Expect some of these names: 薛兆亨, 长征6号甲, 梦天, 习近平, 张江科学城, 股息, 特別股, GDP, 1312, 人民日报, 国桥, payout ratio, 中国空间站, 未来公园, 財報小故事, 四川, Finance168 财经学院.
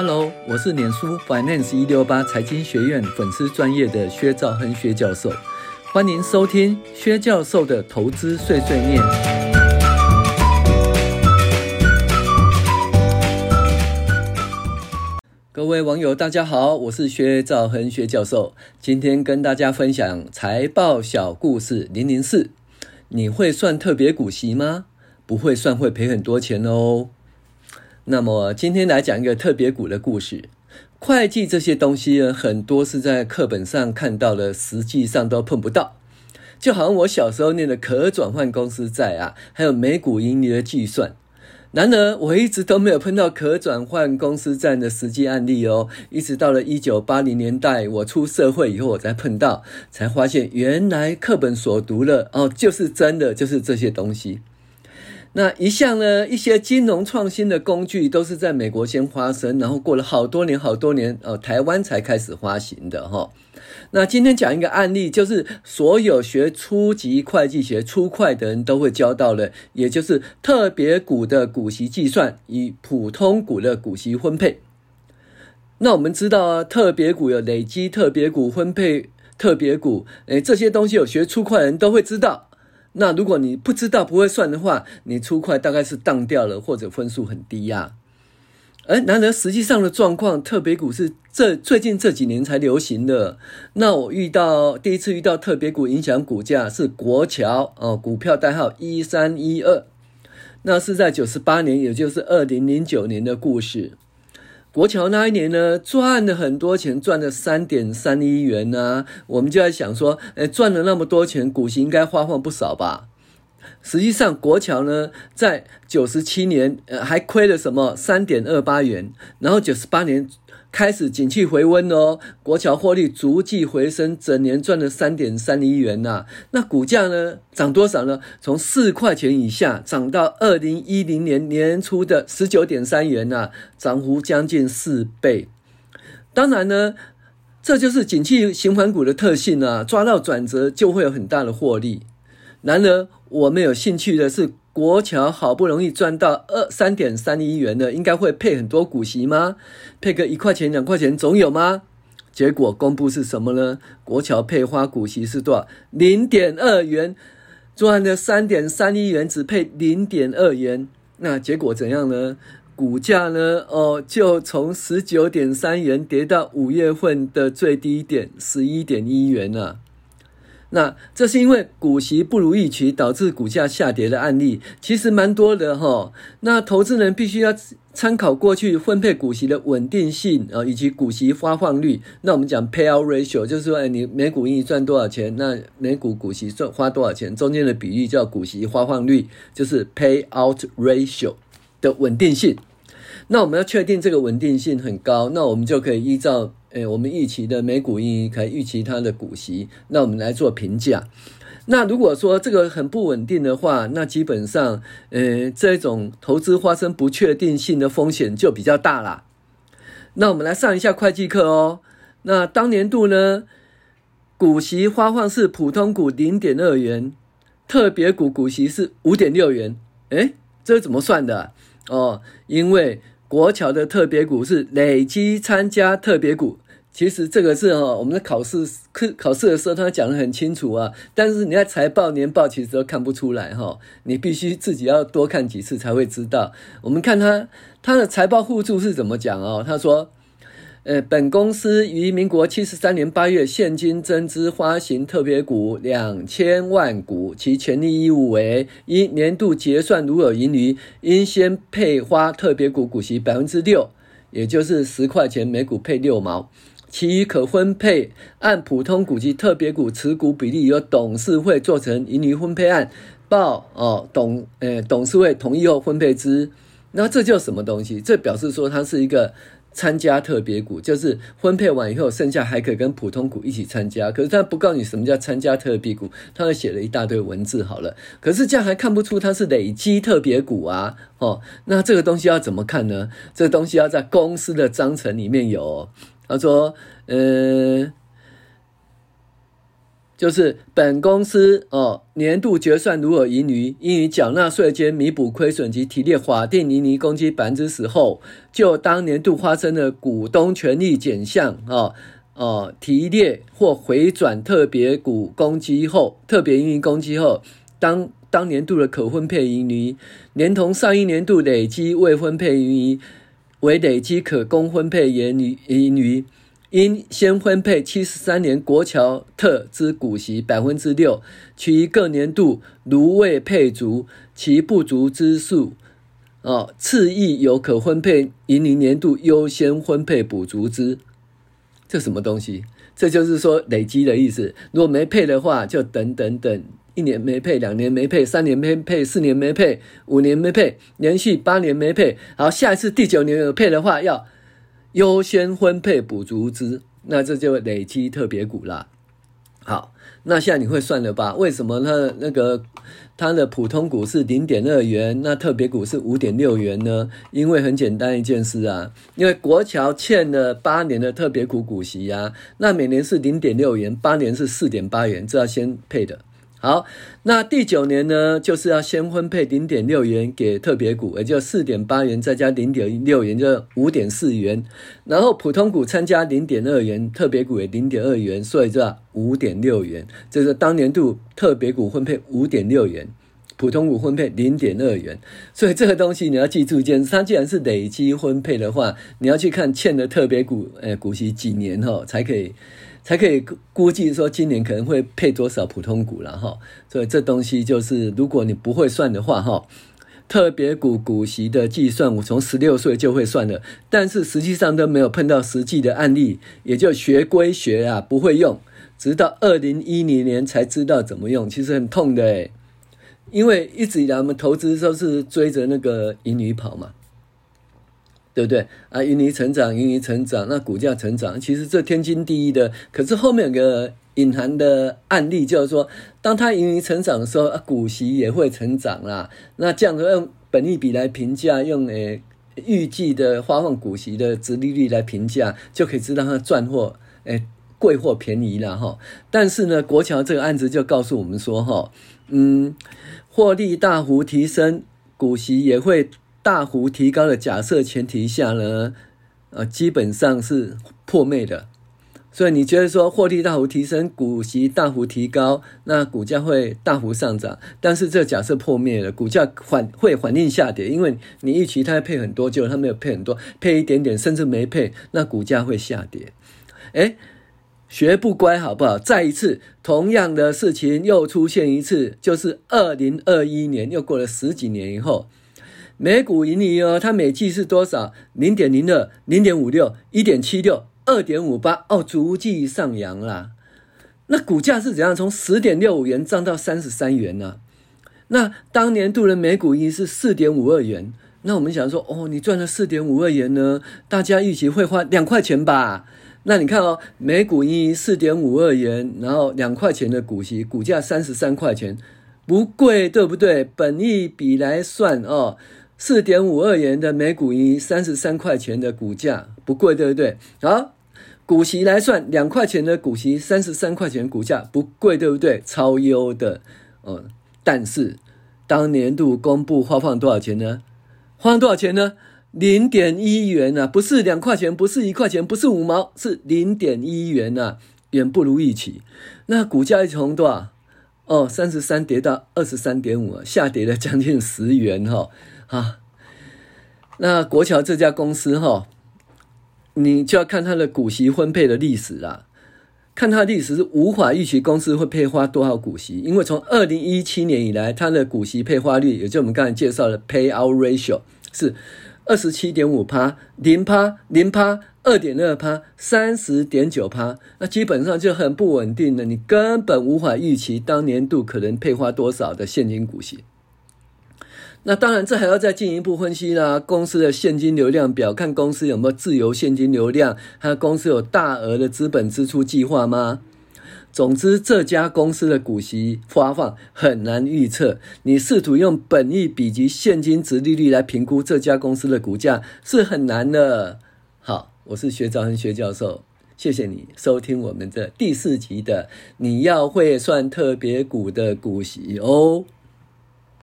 Hello， 我是脸书 Finance168 财经学院粉丝专业的薛兆亨薛教授，欢迎收听薛教授的投资碎碎念。各位网友大家好，我是薛兆亨薛教授，今天跟大家分享财报小故事004，你会算特别股息吗？不会算会赔很多钱哦。那么今天来讲一个特别股的故事。会计这些东西呢，很多是在课本上看到的，实际上都碰不到。就好像我小时候念的可转换公司债啊，还有每股盈利的计算。然而我一直都没有碰到可转换公司债的实际案例哦，一直到了1980年代我出社会以后我才碰到，才发现原来课本所读的哦，就是真的就是这些东西。那一向呢，一些金融创新的工具都是在美国先发生，然后过了好多年台湾才开始发行的齁。那今天讲一个案例，就是所有学初级会计学初会的人都会教到的，也就是特别股的股息计算与普通股的股息分配。那我们知道啊，特别股有累积特别股、分配特别股，这些东西有学初会的人都会知道。那如果你不知道不会算的话，你初会大概是当掉了，或者分数很低啊。然而实际上的状况，特别股是最近这几年才流行的。那我第一次遇到特别股影响股价是国桥股票代号1312，那是在98年，也就是2009年的故事。国桥那一年呢，赚了很多钱，赚了 3.31 元啊，我们就在想说赚了那么多钱，股息应该发放不少吧。实际上国桥呢，在97年还亏了什么 3.28 元，然后98年开始景气回温哦，国桥获利逐季回升，整年赚了 3.31 元啊。那股价呢涨多少呢？从4块钱以下涨到2010年年初的 19.3 元啊，涨幅将近4倍。当然呢，这就是景气循环股的特性啊，抓到转折就会有很大的获利。然而我们有兴趣的是，国桥好不容易赚到 3.31 元了，应该会配很多股息吗？配个1块钱2块钱总有吗？结果公布是什么呢？国桥配发股息是多少？ 0.2 元，赚了 3.31 元只配 0.2 元。那结果怎样呢？股价呢就从 19.3 元跌到5月份的最低点 11.1 元啊。那这是因为股息不如预期导致股价下跌的案例其实蛮多的齁。那投资人必须要参考过去分配股息的稳定性以及股息发放率。那我们讲 payout ratio， 就是说你每股盈利赚多少钱，那每股股息花多少钱，中间的比例叫股息发放率，就是 payout ratio 的稳定性。那我们要确定这个稳定性很高，那我们就可以依照我们预期的每股盈利，可以预期它的股息，那我们来做评价。那如果说这个很不稳定的话，那基本上这种投资发生不确定性的风险就比较大啦。那我们来上一下会计课哦。那当年度呢，股息发放是普通股 0.2 元，特别股股息是 5.6 元。这是怎么算的因为国桥的特别股是累积参加特别股，其实这个是我们的考试的时候他讲得很清楚啊，但是你在财报年报其实都看不出来你必须自己要多看几次才会知道。我们看他的财报附注是怎么讲他说本公司于民国73年8月现金增资发行特别股2000万股，其权利义务为一年度结算如有盈余，应先配发特别股股息 6%， 也就是10块钱每股配6毛，其余可分配按普通股及特别股持股比例由董事会做成盈余分配案，报董事会同意后分配之。那这就是什么东西？这表示说它是一个参加特别股，就是分配完以后剩下还可以跟普通股一起参加，可是他不告诉你什么叫参加特别股，他写了一大堆文字好了，可是这样还看不出他是累积特别股啊那这个东西要怎么看呢？这个东西要在公司的章程里面有他说就是本公司年度决算如有盈余，应于缴纳税捐、弥补亏损及提列法定盈余公积 10% 后，就当年度发生的股东权利减项提列或回转特别股公积后，特别盈余公积后，当年度的可分配盈余连同上一年度累积未分配盈余为累积可供分配盈余，应先分配73年国侨特之股息 6%， 其余各年度如未配足，其不足之数次亦有可分配盈余年度优先分配补足之。这什么东西？这就是说累积的意思。如果没配的话，就等，一年没配，2年没配，3年没配，4年没配，5年没配，连续8年没配。好，下一次第9年有配的话，要优先分配补足之，那这就累积特别股啦。好，那现在你会算了吧？为什么它的普通股是 0.2 元，那特别股是 5.6 元呢？因为很简单一件事啊，因为国侨欠了8年的特别股股息啊，那每年是 0.6 元，8年是 4.8 元，这要先配的。好，那第9年呢，就是要先分配 0.6 元给特别股，也就 4.8 元再加 0.6 元就 5.4 元，然后普通股参加 0.2 元，特别股也 0.2 元，所以就 5.6 元，这是当年度特别股分配 5.6 元，普通股分配 0.2 元。所以这个东西你要记住一件事，它既然是累积分配的话，你要去看欠的特别股股息几年后才可以估计说今年可能会配多少普通股啦。所以这东西就是如果你不会算的话，特别股股息的计算我从16岁就会算了，但是实际上都没有碰到实际的案例，也就学归学啊，不会用，直到2010年才知道怎么用，其实很痛的耶。因为一直以来我们投资都是追着那个盈余跑嘛，对不对啊？盈余成长，那股价成长，其实这天经地义的。可是后面有个隐含的案例，就是说，当它盈余成长的时候，股息也会成长啦。那这样的用本益比来评价，用预计的发放股息的殖利率来评价，就可以知道它赚或贵或便宜啦哈。但是呢，国侨这个案子就告诉我们说获利大幅提升，股息也会大幅提高的假设前提下呢，基本上是破灭的。所以你觉得说获利大幅提升，股息大幅提高，那股价会大幅上涨，但是这假设破灭了，股价会反应下跌，因为你预期它配很多，结果它没有配很多，配一点点甚至没配，那股价会下跌。学不乖好不好？再一次同样的事情又出现一次，就是2021年，又过了十几年以后，每股盈余它每季是多少？ 0.02 0.56 1.76 2.58 逐季上扬啦。那股价是怎样？从 10.65 元涨到33元啦。那当年度的每股盈余是 4.52 元。那我们想说你赚了 4.52 元呢，大家预期会花2块钱吧。那你看每股盈余 4.52 元，然后2块钱的股息，股价33块钱。不贵，对不对？本益比来算4.52 元的每股盈余，33块钱的股价，不贵，对不对？好，股息来算，2块钱的股息，33块钱股价，不贵，对不对？超优的但是当年度公布发放多少钱呢？0.1 元啊，不是2块钱，不是1块钱，不是5毛，是 0.1 元啊，远不如预期。那股价一从多少？33跌到 23.5， 下跌了将近10元那国侨这家公司你就要看它的股息分配的历史啦。看它的历史是无法预期公司会配发多少股息，因为从2017年以来，它的股息配发率，也就我们刚才介绍的 payout ratio 是 27.5%、 0%、2.2%、30.9%， 那基本上就很不稳定了，你根本无法预期当年度可能配发多少的现金股息。那当然这还要再进一步分析啦，公司的现金流量表，看公司有没有自由现金流量，还有公司有大额的资本支出计划吗？总之这家公司的股息发放很难预测，你试图用本益比及现金殖利率来评估这家公司的股价是很难的。好，我是学长和学教授，谢谢你收听我们的第4集的你要会算特别股的股息哦。